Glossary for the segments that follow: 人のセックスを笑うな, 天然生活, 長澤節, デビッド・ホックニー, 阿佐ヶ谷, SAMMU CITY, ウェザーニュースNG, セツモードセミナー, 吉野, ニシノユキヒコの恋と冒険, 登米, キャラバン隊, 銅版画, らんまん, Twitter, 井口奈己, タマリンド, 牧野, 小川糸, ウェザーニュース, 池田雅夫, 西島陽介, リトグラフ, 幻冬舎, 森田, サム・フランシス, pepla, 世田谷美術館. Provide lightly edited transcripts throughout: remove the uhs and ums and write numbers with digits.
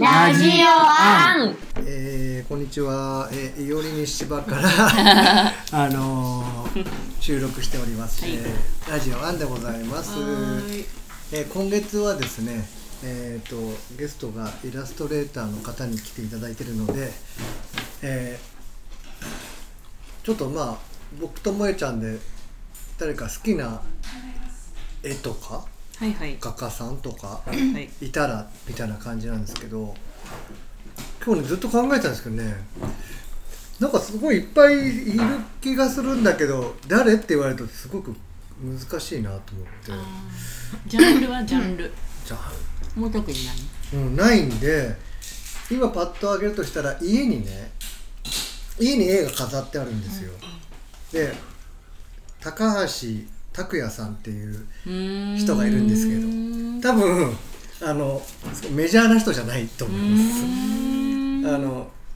ラジオアン、こんにちは、いおりにしばから収録しております、はい、ラジオアンでございます。今月はですね、ゲストがイラストレーターの方に来ていただいているので、ちょっとまあ僕ともえちゃんで誰か好きな絵とか、はいはい、画家さんとかいたらみたいな感じなんですけど、今日ねずっと考えたんですけどね、なんかすごいいっぱいいる気がするんだけど、誰って言われるとすごく難しいなと思って。ジャンルはジャンル、もう特にない、ないんで、今パッと上げるとしたら家に絵が飾ってあるんですよ。で、高橋拓也さんっていう人がいるんですけど、多分メジャーな人じゃないと思いま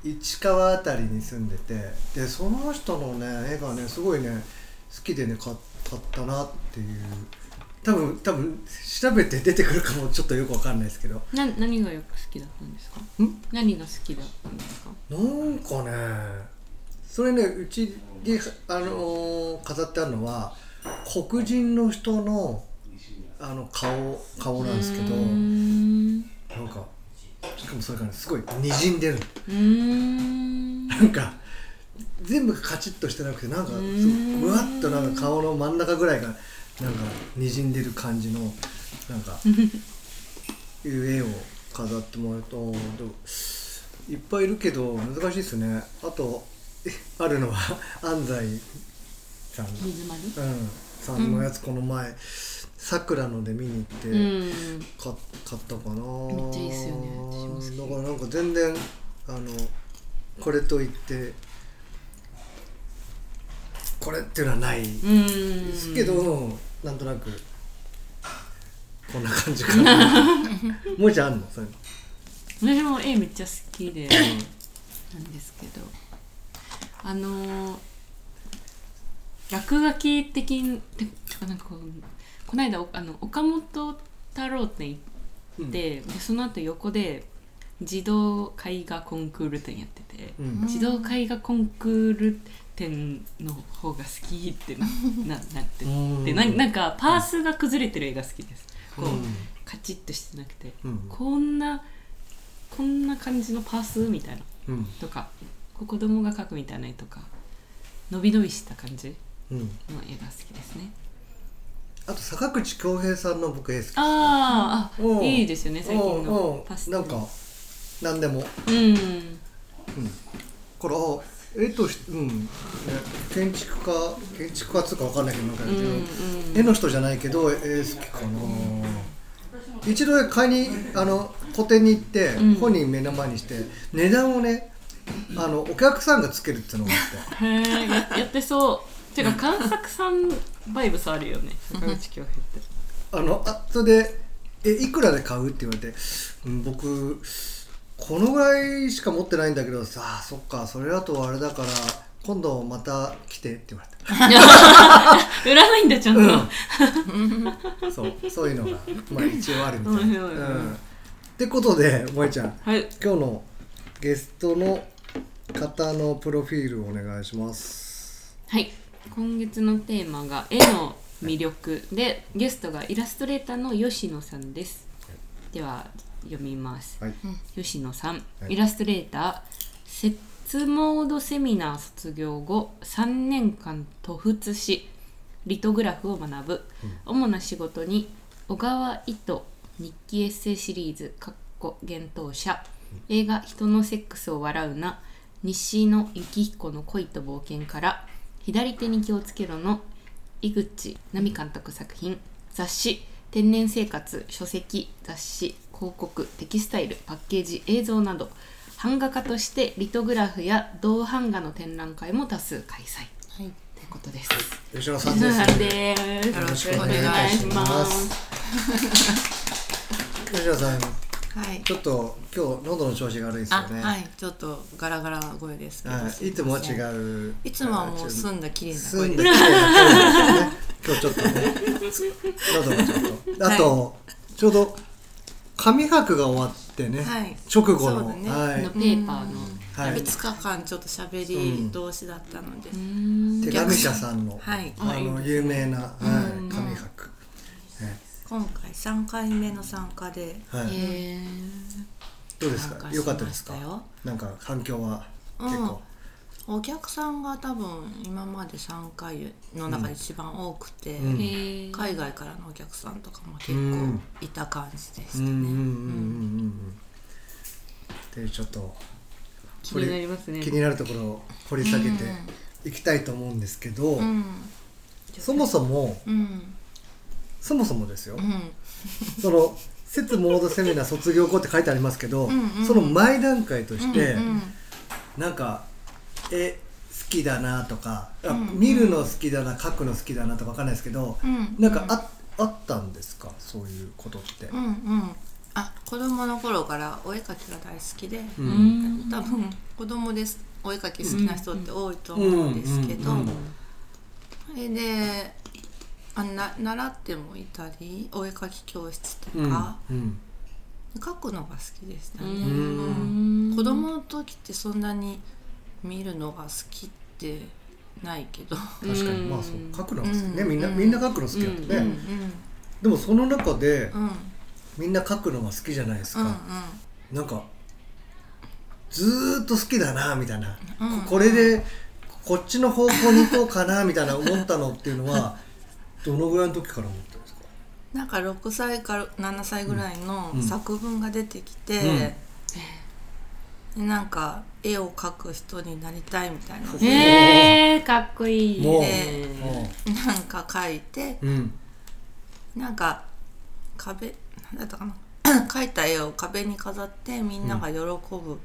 す。市川あたりに住んでて、でその人のね絵がねすごいね好きでね買ったなっていう。多分調べて出てくるかもちょっとよくわかんないですけど。何がよく好きだったんですか？何が好きだったんですか？なんかね、それねうちで飾ってあるのは黒人の人の顔なんですけど、なんかしかもそれが、ね、すごい滲んでる。なんか全部カチッとしてなくて、なんかふわっとなんか顔の真ん中ぐらいがなんか滲んでる感じのなんかいう絵を飾ってもらうといっぱいいるけど難しいですね。あとあるのは安西さん、さんのやつ、この前さくらので見に行って買ったかな。めっちゃいいですよね。私も好きだから、なんか全然これといってこれっていうのはないですけど、なんとなくこんな感じかな。もうじゃあんのそういうの。私も絵めっちゃ好きでなんですけど、落書き的になんかこの間岡本太郎展行って、でその後横で児童絵画コンクール展やってて、児童絵画コンクール展の方が好きってなってでなんかパースが崩れてる絵が好きです。こうカチッとしてなくて、こんな感じのパースみたいな、とかこう子供が描くみたいな絵とか、のびのびした感じの絵が好きですね。あと坂口恭平さんの僕絵好きです。あ、いいですよね。最近のパステルなんか何でも、これ絵として、建築家っつうか分かんないけど、絵の人じゃないけど絵好きかな。一度買いに個展に行って、本人目の前にして値段をねお客さんがつけるってのがあってやってそう。てか贋作さんバイブスあるよね、坂口恭平って。それでいくらで買うって言われて、僕このぐらいしか持ってないんだけどさあ、そっかそれだとあれだから今度また来てって言われた。売らないんだちゃんと、そういうのが、一応あるみたいな。ってことで萌ちゃん、今日のゲストの方のプロフィールをお願いします。はい、今月のテーマが絵の魅力で、ゲストがイラストレーターの吉野さんです。では読みます、吉野さん、イラストレーター、設モードセミナー卒業後3年間渡仏しリトグラフを学ぶ、主な仕事に小川糸日記エッセイシリーズ幻冬舎、映画人のセックスを笑うな、西野幸彦の恋と冒険から、左手に気をつけろの井口奈美監督作品、雑誌天然生活、書籍、雑誌、広告、テキスタイル、パッケージ、映像など版画家としてリトグラフや銅版画の展覧会も多数開催、ということです。吉野さんです。よろしくお願いします。吉野さん、ちょっと今日喉の調子が悪いですよね。ちょっとガラガラ声ですけど、いつもは違う、いつもはもう澄んだ綺麗な声ですね。今日ちょっとね喉がちょっと、あとちょうど紙箔が終わっってね、はい、直後の、ねはい、のペーパーの、はい、2日間ちょっとしゃべり同士だったので、うん、手紙社さんの、はい、有名な、はいはい、紙博、ね、今回3回目の参加で、はい、どうですか？良かったですか？なんか反響は結構、うん、お客さんが多分今まで3回の中で一番多くて、うん、海外からのお客さんとかも結構いた感じでしたね。でちょっと気になりますね。気になるところを掘り下げていきたいと思うんですけど、うん、そもそもですよ、うん、その節モードセミナー卒業後って書いてありますけど、うんうん、その前段階として、うんうん、なんか好きだなとか、うんうん、見るの好きだな書くの好きだなとかわかんないですけど、うんうん、なんか あったんですかそういうことって、うんうん、あ子供の頃からお絵描きが大好きで、うん、多分子供でお絵描き好きな人って多いと思うんですけど、それで習ってもいたりお絵描き教室とか、うんうん、描くのが好きでしたね。うん子供の時ってそんなに見るのが好きってないけど確かにまあそう描くのが好きね、うん、みんな描くの好きだったね、うんうんうん、でもその中で、うん、みんな描くのが好きじゃないですか、うんうん、なんかずっと好きだなみたいな、うん、これでこっちの方向に行こうかなみたいな思ったのっていうのはどのぐらいの時から思ったんですか？なんか6歳から7歳ぐらいの作文が出てきて、うんうん、なんか絵を描く人になりたいみたいな、かっこいいで、なんか描いて、うん、なんか壁なんだったかな描いた絵を壁に飾ってみんなが喜ぶ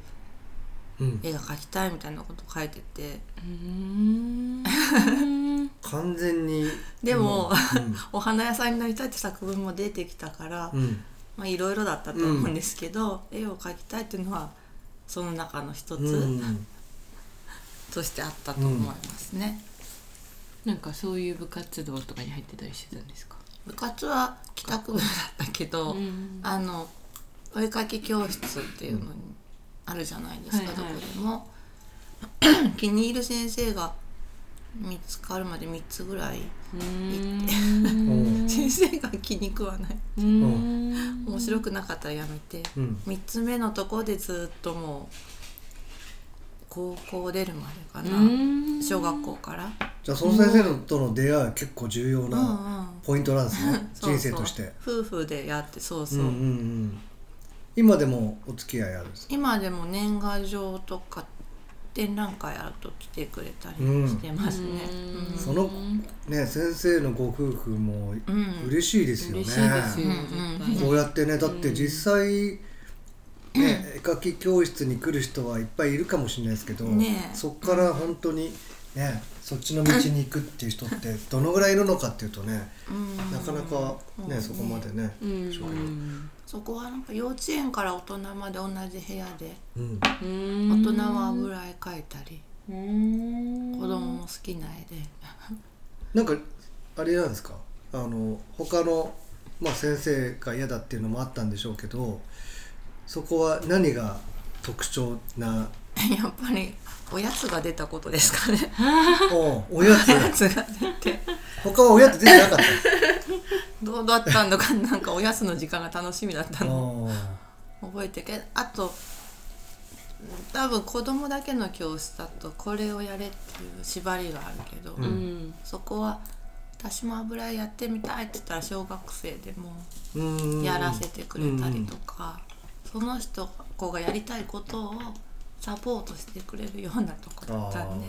絵が描きたいみたいなことを書いてて、うん完全にでも、うん、お花屋さんになりたいって作文も出てきたから、うん、まあいろいろだったと思うんですけど、うん、絵を描きたいっていうのはその中の一つ、うん、としてあったと思いますね、うん、なんかそういう部活動とかに入ってたりしてたんですか？部活は帰宅部だったけど、うん、お絵描き教室っていうのにあるじゃないですか、うん、どこでも、はいはい、気に入る先生が見つかるまで3つぐらい行って先生が気に食わない面白くなかったらやめて、うん、3つ目のとこでずっともう高校出るまでかな小学校から。じゃあその先生との出会いは結構重要なポイントなんですね、うんうん、そうそう人生として夫婦でやってそうそう、うんうんうん、今でもお付き合いあるんですか？今でも年賀状とか展覧会あると来てくれたりしてますね、うんうん、そのね先生のご夫婦も嬉しいですよね、うん、こうやってねだって実際、ねうん、絵描き教室に来る人はいっぱいいるかもしれないですけど、ね、そこから本当に、ね、そっちの道に行くっていう人ってどのぐらいいるのかっていうとね、うん、なかなか、ねうん、そこまでね、うんそこはなんか幼稚園から大人まで同じ部屋で、うん、大人は油絵描いたり、うん、子供も好きな絵でなんかあれなんですか他の、まあ、先生が嫌だっていうのもあったんでしょうけどそこは何が特徴なやっぱりおやつが出たことですかねおやつが出て他はおやつ出てなかったどうだったのかなんかおやつの時間が楽しみだったの覚えてるけどあと多分子供だけの教室だとこれをやれっていう縛りがあるけど、うん、そこは私も油絵やってみたいって言ったら小学生でもやらせてくれたりとかその人子がやりたいことをサポートしてくれるようなとこだったんで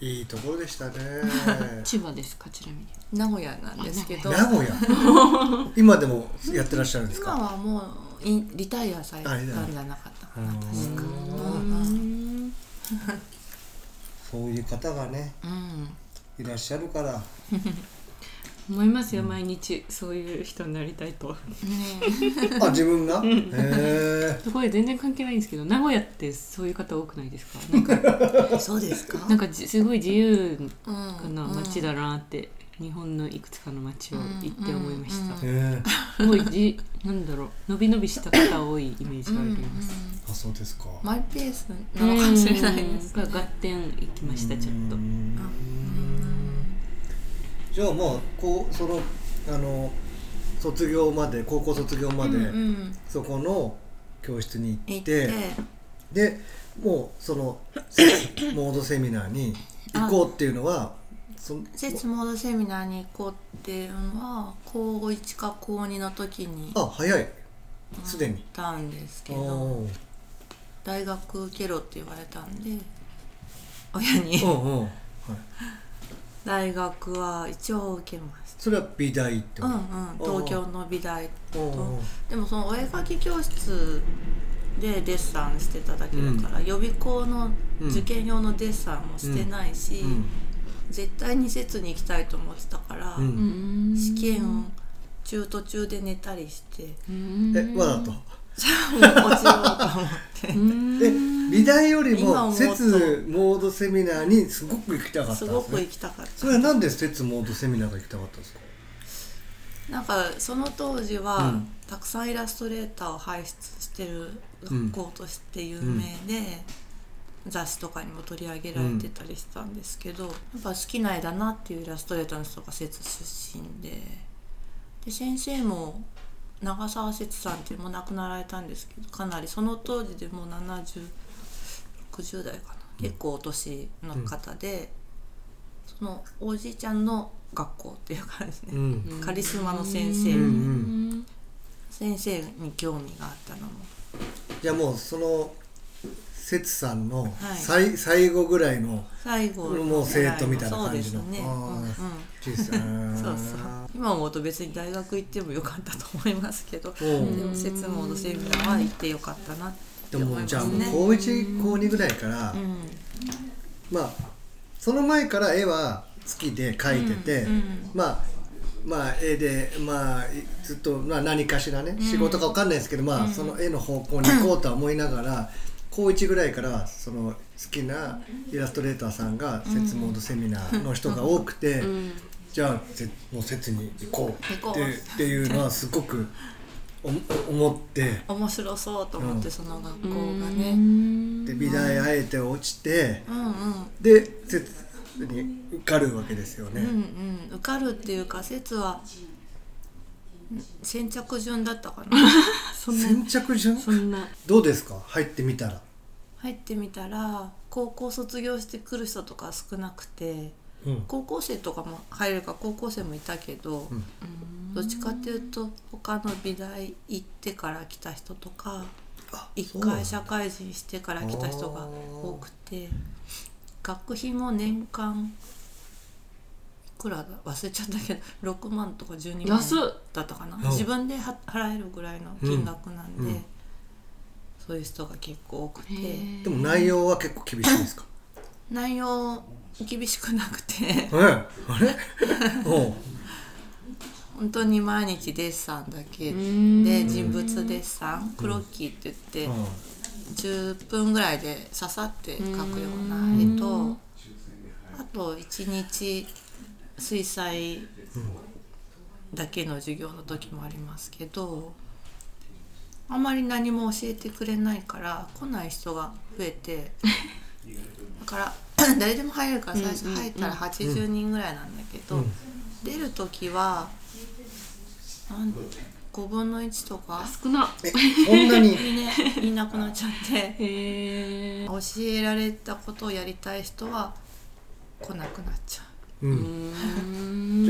いいところでしたね千葉ですかちなみに名古屋なんですけど名古屋今でもやってらっしゃるんですか？今はもうリタイアされたんじゃなかったかな確かうんそういう方がね、うん、いらっしゃるから思いますよ、うん、毎日そういう人になりたいと、ね、あ自分が、うん、これ全然関係ないんですけど名古屋ってそういう方多くないですか？なんかそうですか？なんかすごい自由な街だなって日本のいくつかの街を行って思いました。なんだろう、伸び伸びした方多いイメージがあります。あ、そうですか。マイペースなのかもしれないですね。合点行きましたちょっと。じゃあまあこうその卒業まで高校卒業まで、そこの教室に行ってでもうそのモードセミナーに行こうっていうのは。節モードセミナーに行こうっていうのは高1か高2の時にあ早いすでに行ったんですけど、大学受けろって言われたんで親に大学は一応受けました。それは美大ってこと？東京の美大と、でもそのお絵描き教室でデッサンしてただけだから、予備校の受験用のデッサンもしてないし、絶対に節に行きたいと思ってたから、試験中途中で寝たりしてわざと落ちようと思って美大よりも節モードセミナーにすごく行きたかったんですね。すごく行きたかった。それはなんで節モードセミナーが行きたかったんですか？なんかその当時は、たくさんイラストレーターを輩出してる学校として有名で、雑誌とかにも取り上げられてたりしたんですけど、やっぱ好きな絵だなっていうイラストレーターの人が節出身で、で先生も長澤節さんってもう亡くなられたんですけど、かなりその当時でもう7060代かな、結構お年の方で、そのおじいちゃんの学校っていう感じで、カリスマの先生に、先生に興味があったのも。じゃあもうその節さんの、最後ぐらいのもう生徒みたいな感じの。そうですね。そうそう。今思うと別に大学行ってもよかったと思いますけど、でも節モードセミナーは行ってよかったなって思いますね。じゃあもう高1高2ぐらいから、まあその前から絵は好きで描いてて、まあ絵でまあずっと何かしらね、仕事かわかんないですけど、まあその絵の方向に行こうとは思いながら。高1ぐらいからその好きなイラストレーターさんが節モードセミナーの人が多くて、じゃあもう節に行こうっていうのはすごく思って、面白そうと思って、その学校がね、で美大あえて落ちて、で節に受かるわけですよね。受かるっていうか、節は先着順だったかな先着順？そんなどうですか？入ってみたら高校卒業してくる人とか少なくて、高校生とかも入るか、高校生もいたけど、どっちかっていうと他の美大行ってから来た人とか、一回社会人してから来た人が多くて、学費も年間いくらだ忘れちゃったけど6万とか12万だったかな、自分で払えるぐらいの金額なんで、そういう人が結構多くて。でも内容は結構厳しいですか？内容厳しくなくて本当に毎日デッサンだけで、人物デッサン、クロッキーって言って10分ぐらいで刺さって描くような絵と、あと1日水彩だけの授業の時もありますけど、あんまり何も教えてくれないから、来ない人が増えてだから誰でも入れるから、最初入ったら80人ぐらいなんだけど、出る時は5分の1とか少ないなくなっちゃって教えられたことをやりたい人は来なくなっちゃう。じゃあ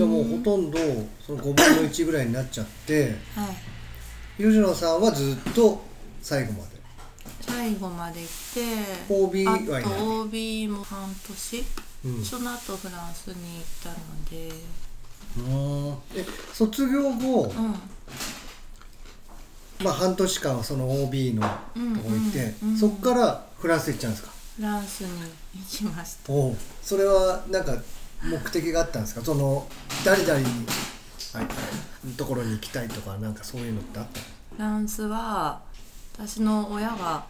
もうほとんどその5分の1ぐらいになっちゃって吉野さんはずっと最後まで行って、あと OB も半年、その後フランスに行ったので、卒業後まあ半年間はその OB のとこ行って、そこからフランス行っちゃうんですか？フランスに行きました。それはなんか目的があったんですか？その誰々にところに行きたいとか、なんかそういうのってあった？フランスは私の親が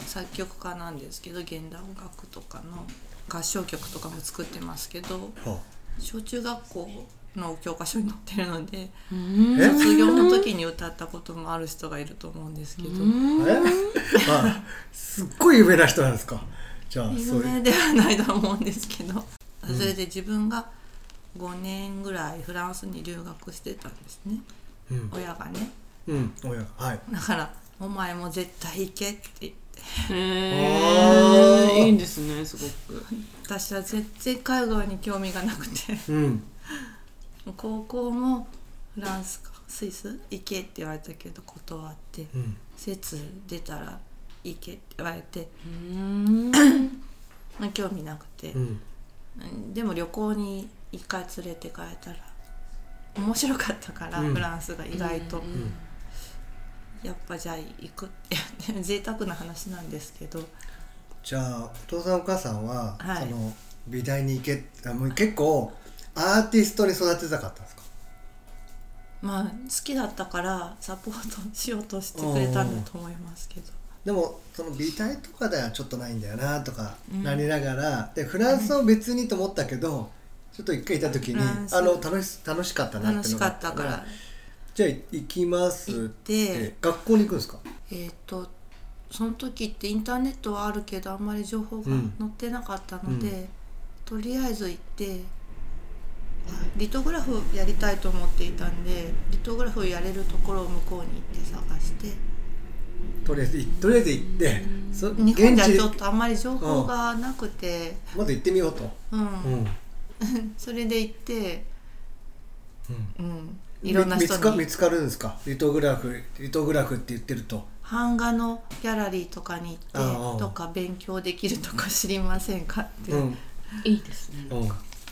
作曲家なんですけど、現代音楽とかの合唱曲とかも作ってますけど、小中学校の教科書に載ってるので、卒業の時に歌ったこともある人がいると思うんですけど、あ、すっごい有名な人なんですか？じゃあ有名ではないと思うんですけど、それで自分が5年ぐらいフランスに留学してたんですね、うん、親がね、うん、親が、はい、だからお前も絶対行けって言って、いいんですね、すごく。私は全然海外に興味がなくて、うん、高校もフランスかスイス行けって言われたけど断って、うん、施設出たら行けって言われて、興味なくて、でも旅行に一回連れて帰ったら面白かったから、フランスが意外と、やっぱじゃあ行くって贅沢な話なんですけど、じゃあお父さんお母さんは、はい、その美大に行け、もう結構アーティストに育てたかったんですか？まあ好きだったからサポートしようとしてくれたんだと思いますけど、でもその美大とかではちょっとないんだよなとかなりながら、でフランスは別にと思ったけど、ちょっと一回行った時に楽しかったなって楽しかったから、じゃあ行きますって。学校に行くんですか？その時ってインターネットはあるけどあんまり情報が載ってなかったので、とりあえず行って、リトグラフやりたいと思っていたんで、リトグラフやれるところを向こうに行って探して、とりあえず行って、日本じゃちょっとあんまり情報がなくて、まず行ってみようと、それで行って、いろんな人に見つかるんですか？リトグラフって言ってると版画のギャラリーとかに行ってとか勉強できるとか知りませんかって、いいですね、そういっ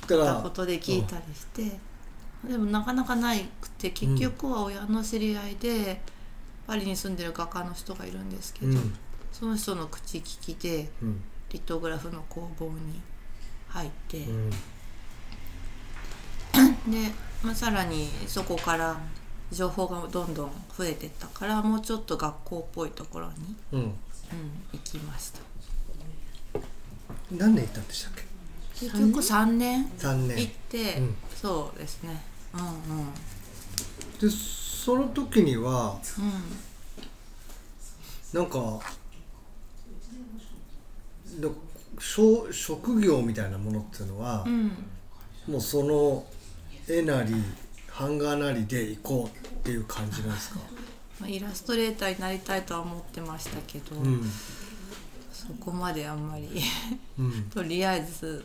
たことで聞いたりして、でもなかなかないくて、結局は親の知り合いでパリに住んでる画家の人がいるんですけど、その人の口利きで、リトグラフの工房に入って、で、さらにそこから情報がどんどん増えてったから、もうちょっと学校っぽいところに、行きました。何年行ったんでしたっけ？結局3年行って、そうですね、でその時には、なんか職業みたいなものっていうのは、もうその絵なり版画なりで行こうっていう感じなんですか？イラストレーターになりたいとは思ってましたけど、そこまであんまりとりあえず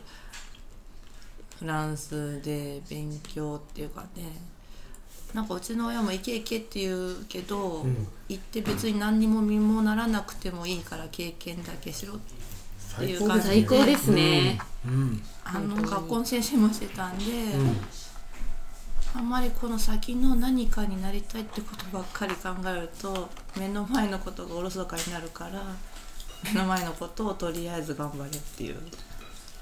フランスで勉強っていうかね、なんかうちの親も行け行けって言うけど、行って別に何にも身もならなくてもいいから経験だけしろっていう感じで、最高ですね、学校の先生もしてたんで、あんまりこの先の何かになりたいってことばっかり考えると目の前のことがおろそかになるから、目の前のことをとりあえず頑張れっていう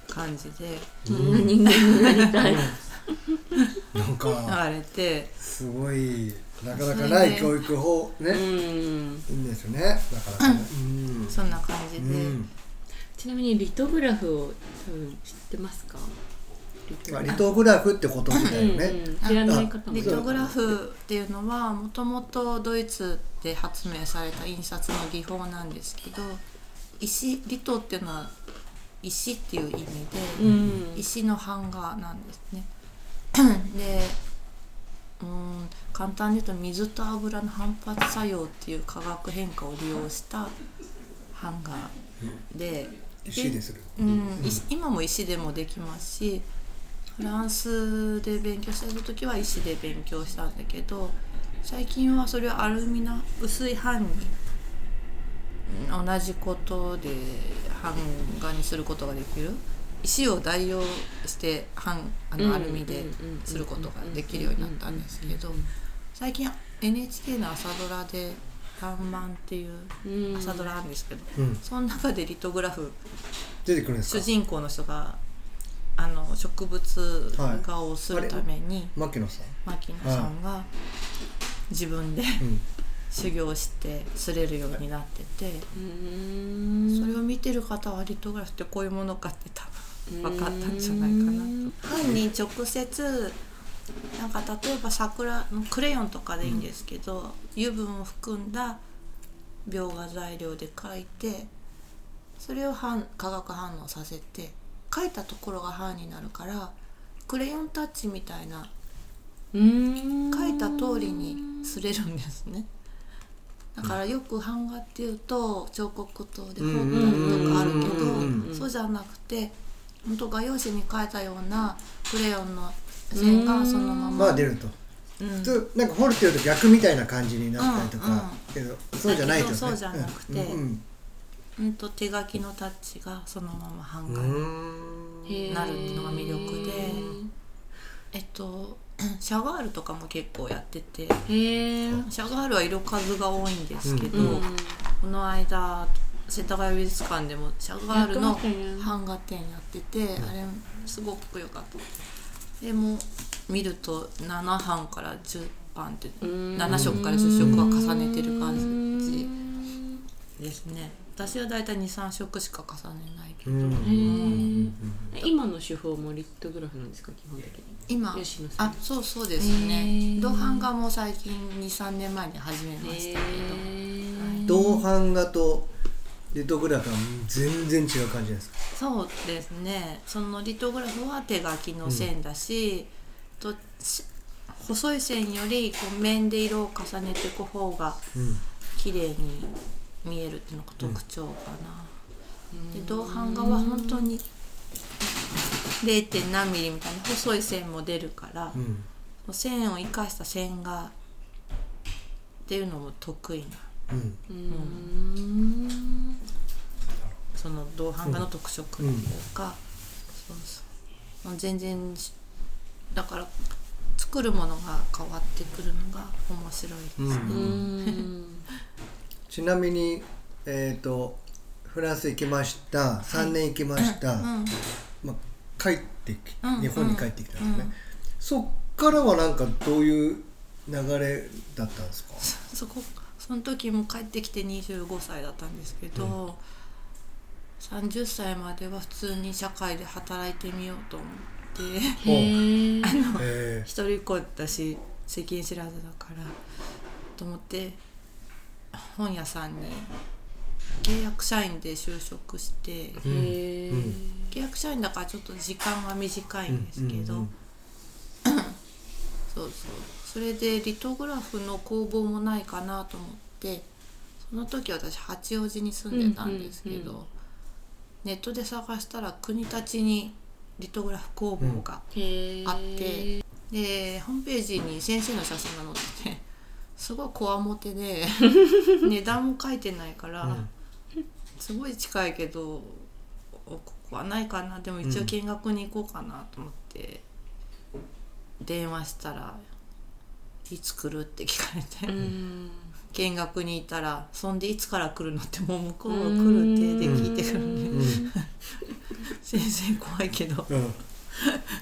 感じで、人間になりたいなんか流れて、すごいなかなかない教育法ね、いいんですよね、なかなか、そんな感じで、ちなみにリトグラフを多分知ってますか？リトグラフってことみたいなね、リトグラフっていうのはもともとドイツで発明された印刷の技法なんですけど、リトっていうのは石っていう意味で、石の版画なんですねで、簡単に言うと水と油の反発作用っていう化学変化を利用した版画で、石でする、今も石でもできますし、フランスで勉強してるときは石で勉強したんだけど、最近はそれをアルミの薄い版に同じことで版画にすることができる、石を代用してアルミですることができるようになったんですけど、最近 NHK の朝ドラでらんまんっていう朝ドラなんですけど、その中でリトグラフ出てくるんですか？主人公の人が植物画をするために、牧野さんが自分で、修行して擦れるようになってて、それを見てる方はリトグラフってこういうものかって多分かったんじゃないかなと。本に直接なんか例えば桜のクレヨンとかでいいんですけど、油分を含んだ描画材料で描いて、それを化学反応させて描いたところが版になるから、クレヨンタッチみたいな描いた通りに擦れるんですね。だからよく版画っていうと彫刻刀で彫ったりとかあるけど、そうじゃなくて本当画用紙に描いたようなクレヨンの線がそのまま出ると、普通なんか彫るっていうと逆みたいな感じになったりとか、けどそうじゃないとね。そうじゃなくて、手書きのタッチがそのまま版画になるっていうのが魅力で、シャガールとかも結構やってて、シャガールは色数が多いんですけど、この間世田谷美術館でもシャガールの版画展やってて、あれすごく良かった。でも見ると7版から10版って7色から10色は重ねてる感じですね。私はだいたい 2,3 色しか重ねないけど、今の手法もリットグラフなんですか、基本的に。今、あ、そうですね。銅版画も最近 2,3 年前に始めましたけど、銅版画とリトグラフは全然違う感じですか。そうですね。そのリトグラフは手書きの線だし、と細い線よりこう面で色を重ねていく方が綺麗に見えるっていうのが特徴かな。で銅版画は本当に 0. 何ミリみたいな細い線も出るから、線を生かした線画っていうのも得意な。その銅版画の特色の方が、全然だから作るものが変わってくるのが面白いですね。ちなみに、フランス行きました、3年行きました、帰ってき日本に帰ってきたんですね。そっからはなんかどういう流れだったんですか。その時も帰ってきて25歳だったんですけど、30歳までは普通に社会で働いてみようと思って一人っ子だし世間知らずだからと思って本屋さんに契約社員で就職して、契約社員だからちょっと時間は短いんですけど、それでリトグラフの工房もないかなと思って、その時私八王子に住んでたんですけど、ネットで探したら国立にリトグラフ工房があって、でホームページに先生の写真が載ってて、すごいこわもてで値段も書いてないからすごい近いけどここはないかな、でも一応見学に行こうかなと思って電話したら、いつ来るって聞かれて、見学に行ったら、そんでいつから来るのってもう向こうが来るってで聞いてくるんで先生怖いけど、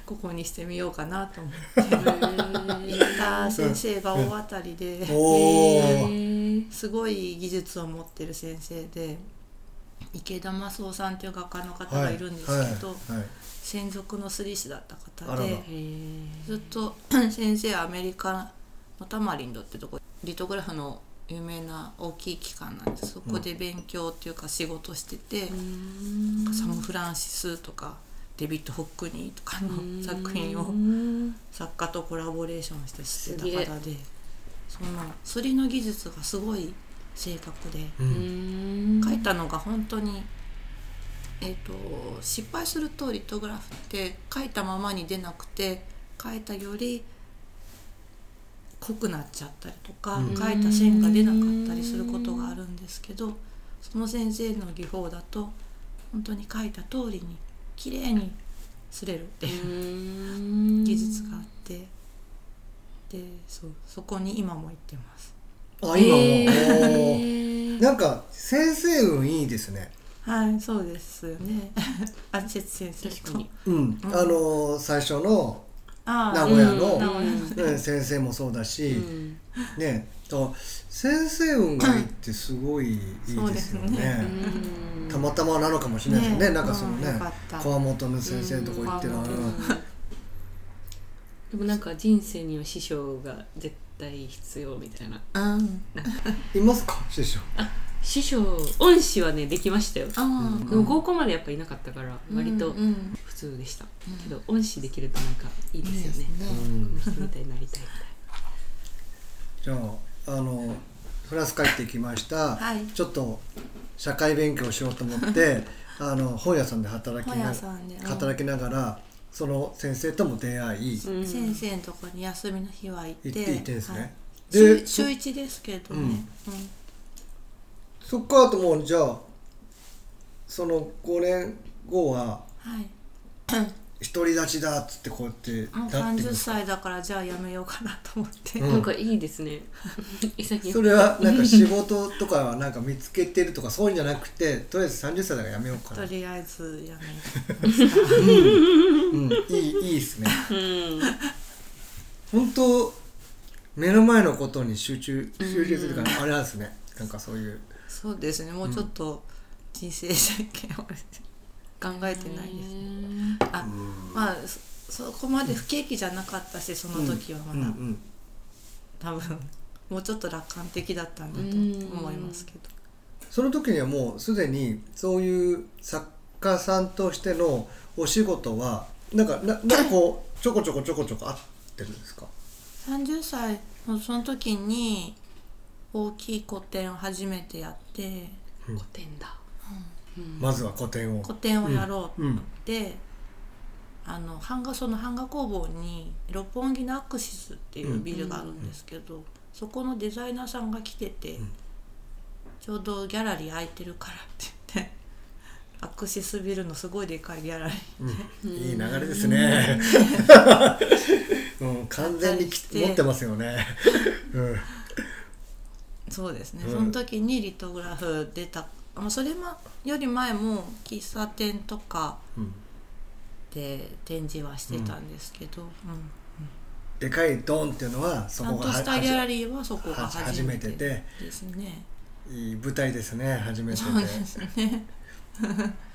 ここにしてみようかなと思って行った先生が大当たりで、すごい技術を持ってる先生で、池田雅夫さんという画家の方がいるんですけど、専属の摺師だった方で、ずっと先生はアメリカのタマリンドってとこ、リトグラフの有名な大きい機関なんです。そこで勉強っていうか仕事してて、サム・フランシスとかデビッド・ホックニーとかの作品を作家とコラボレーションしてた方で、その摺りの技術がすごい正確で、描いたのが本当に、失敗するとリトグラフって描いたままに出なくて、描いたより濃くなっちゃったりとか、描いた線が出なかったりすることがあるんですけど、その先生の技法だと本当に描いた通りに綺麗に擦れるっていう技術があって、で そこに今も行ってます。あ、今も、なんか先生運いいですね。はい、そうですよね。あ、先生確かに、最初の名古屋の先生もそうだし、ね、と先生運がいいってすごいいいですよね。たまたまなのかもしれないですね、なんかそのね、川本の先生のとこ行ってる、でもなんか人生には師匠が絶対必要みたいな。あいますか師匠？師匠、恩師はねできましたよ。でも高校までやっぱいなかったから割と普通でしたけど、恩師できるとなんかいいですよね。この人みたいになりたいみたいじゃあ、フランス帰ってきました、はい、ちょっと社会勉強しようと思って本屋さんで働きながらその先生とも出会い、うん、先生のとこに休みの日は行ってですね、はい、で週1ですけどね、そっからともうじゃあその5年後は、はい独り立ちだっつってこうやって30歳だからじゃあやめようかなと思って、なんかいいですねそれはなんか仕事とかはなんか見つけてるとかそういうんじゃなくてとりあえず30歳だからやめようかなとりあえずやめよう、いいですね、本当目の前のことに集中するから、あれなんですね、なんかそういうそうですね、もうちょっと人生設計を考えてないですね。あ、まあ そこまで不景気じゃなかったし、その時はまだ、多分もうちょっと楽観的だったんだと思いますけど、その時にはもうすでにそういう作家さんとしてのお仕事はなんかこうちょこちょこちょこちょこあってるんですか？30歳のその時に大きい個展を初めてやって、個展だ、まずは個展をやろうって、その版画工房に六本木のアクシスっていうビルがあるんですけど、そこのデザイナーさんが来てて、ちょうどギャラリー空いてるからって言ってアクシスビルのすごいでかいギャラリーで、いい流れですねもう完全に持ってますよねそうですね、その時にリトグラフ出た、それより前も喫茶店とかで展示はしてたんですけど、でかいドンっていうのはそこがスタギャラリーはそこが初めてですね。いい舞台ですね、初めてで。そうですね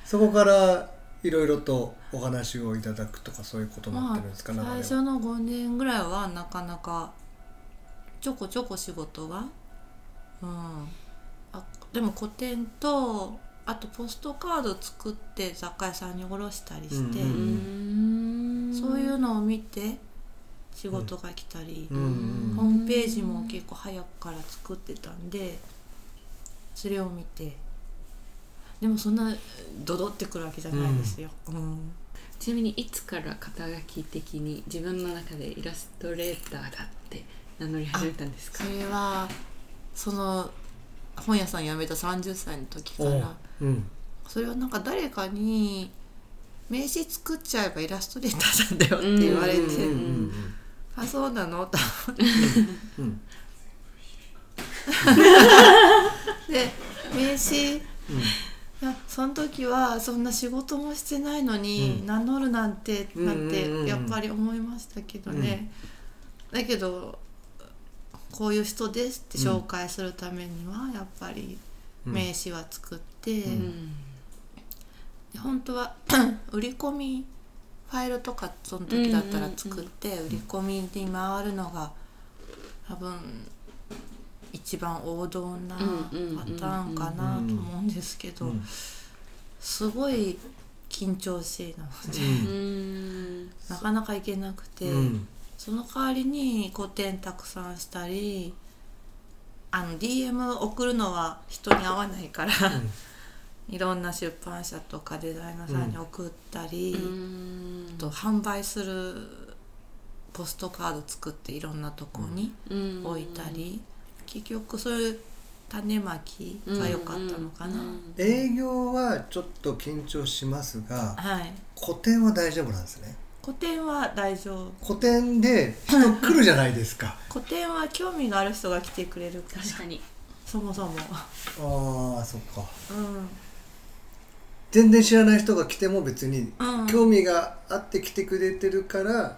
そこからいろいろとお話をいただくとかそういうことになってるんですか？最初の5年ぐらいはなかなかちょこちょこ仕事が、でも個展とあとポストカード作って雑貨屋さんに卸したりして、そういうのを見て仕事が来たり、ホームページも結構早くから作ってたんでそれを見て、でもそんなドドってくるわけじゃないですよ、ちなみにいつから肩書き的に自分の中でイラストレーターだって名乗り始めたんですか？それはその本屋さん辞めた30歳の時から、それはなんか誰かに名刺作っちゃえばイラストレーターなんだよって言われて、あ、そうなのと思ってで、名刺、その時はそんな仕事もしてないのに名乗るなんてやっぱり思いましたけどね、だけどこういう人ですって紹介するためにはやっぱり名刺は作って、本当は売り込みファイルとかその時だったら作って売り込みに回るのが多分一番王道なパターンかなと思うんですけど、すごい緊張しいなのでなかなか行けなくて。その代わりに個展たくさんしたり、DM 送るのは人に合わないから、いろんな出版社とかデザイナーさんに送ったり、あと販売するポストカード作っていろんなとこに置いたり、結局そういう種まきが良かったのかな。営業はちょっと緊張しますが、個展は大丈夫なんですね。個展は大丈夫。個展で人来るじゃないですか個展は興味がある人が来てくれるから。確かに。そもそもああ、そっか、全然知らない人が来ても別に興味があって来てくれてるから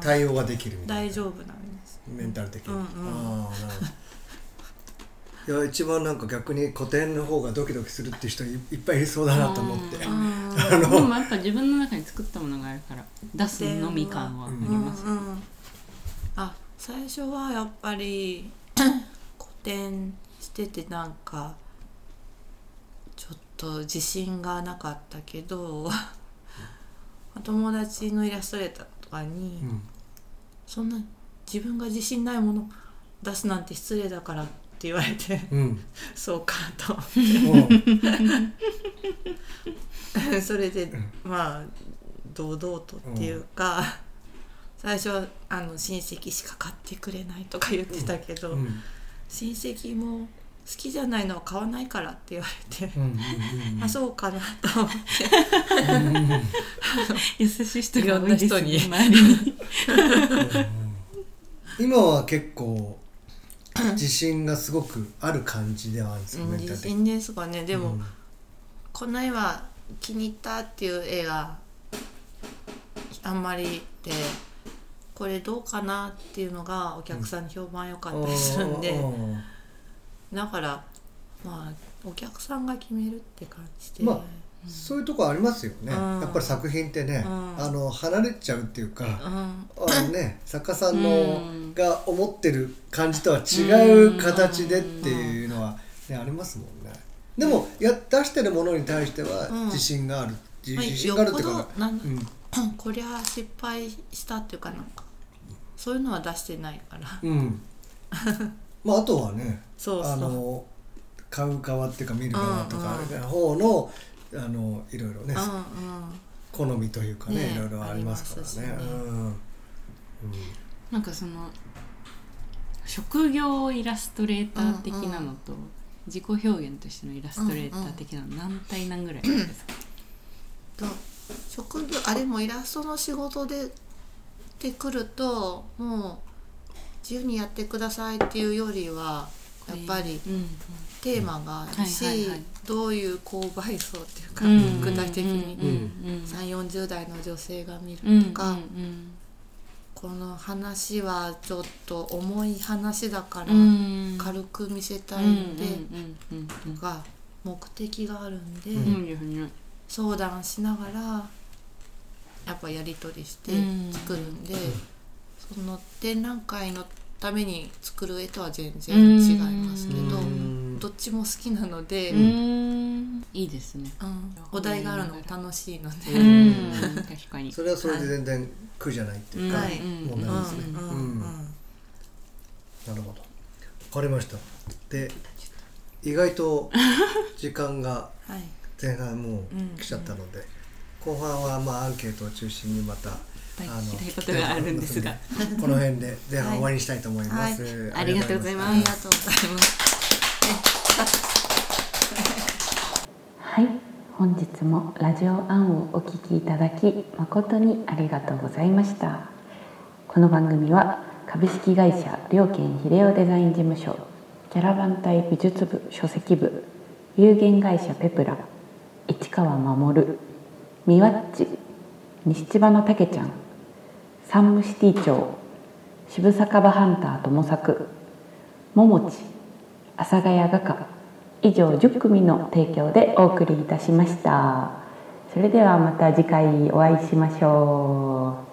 対応ができるみたいな、大丈夫なんです、メンタル的に。ああ、なるほどいや一番なんか逆に古典の方がドキドキするっていう人いっぱいいそうだなと思ってでもやっぱ自分の中に作ったものがあるから出すのみ感はあります、うんうん、あ最初はやっぱり古典しててなんかちょっと自信がなかったけど友達のイラストレーターとかに、うん、そんな自分が自信ないもの出すなんて失礼だからって言われて、うん、そうかと思ってそれでまあ堂々とっていうか、うん、最初は親戚しか買ってくれないとか言ってたけど、うんうん、親戚も好きじゃないのは買わないからって言われて、うんうんうん、あそうかなと思って優しい人が多いですね周りに今は結構自信がすごくある感じではあるんですよね、うん、自信ですかねでも、うん、この絵は気に入ったっていう絵があんまりでこれどうかなっていうのがお客さんに評判良かったりするんで、うんだから、まあ、お客さんが決めるって感じで、まあうん、そういうとこありますよね、うん、やっぱり作品ってね、うん、離れちゃうっていうか、うんね、作家さんの、うん、が思ってる感じとは違う形でっていうのは、ね、ありますもんねでも出してるものに対しては自信がある、うん、自信があるってこと、うん、こりゃ失敗したっていうかなんかそういうのは出してないから、うんまあ、あとはねそうそう買う側っていうか見る側とかあれの方の、うんうん、いろいろね、うんうん、好みというか ねいろいろありますからね、うんうん、なんかその職業イラストレーター的なのと、うんうん、自己表現としてのイラストレーター的なの何対何ぐらいですか、うんうん、職業あれもイラストの仕事でってくるともう自由にやってくださいっていうよりはやっぱりテーマがあるしどういう購買層っていうか具体的に3、40代の女性が見るとかこの話はちょっと重い話だから軽く見せたいんでとか目的があるんで相談しながらやっぱやり取りして作るんでその展覧会のために作る絵とは全然違いますけどどっちも好きなのでいいですね、うん、お題があるのも楽しいので確かにそれはそれで全然苦じゃないっていうか問題ですねなるほど分かりましたで意外と時間が前半もう来ちゃったので、はいうんうん、後半はまあアンケートを中心にまた聞きたいことがあるんですがこの辺で前半終わりにしたいと思います、はいはい、ありがとうございますはい本日もラジオアンをお聞きいただき誠にありがとうございました。この番組は株式会社良健秀夫デザイン事務所キャラバン隊美術部書籍部有限会社ペプラ市川守みわっち西千葉のたけちゃんSAMMU CITY長渋坂場ハンターともさくももち阿佐ヶ谷画家以上10組の提供でお送りいたしました。それではまた次回お会いしましょう。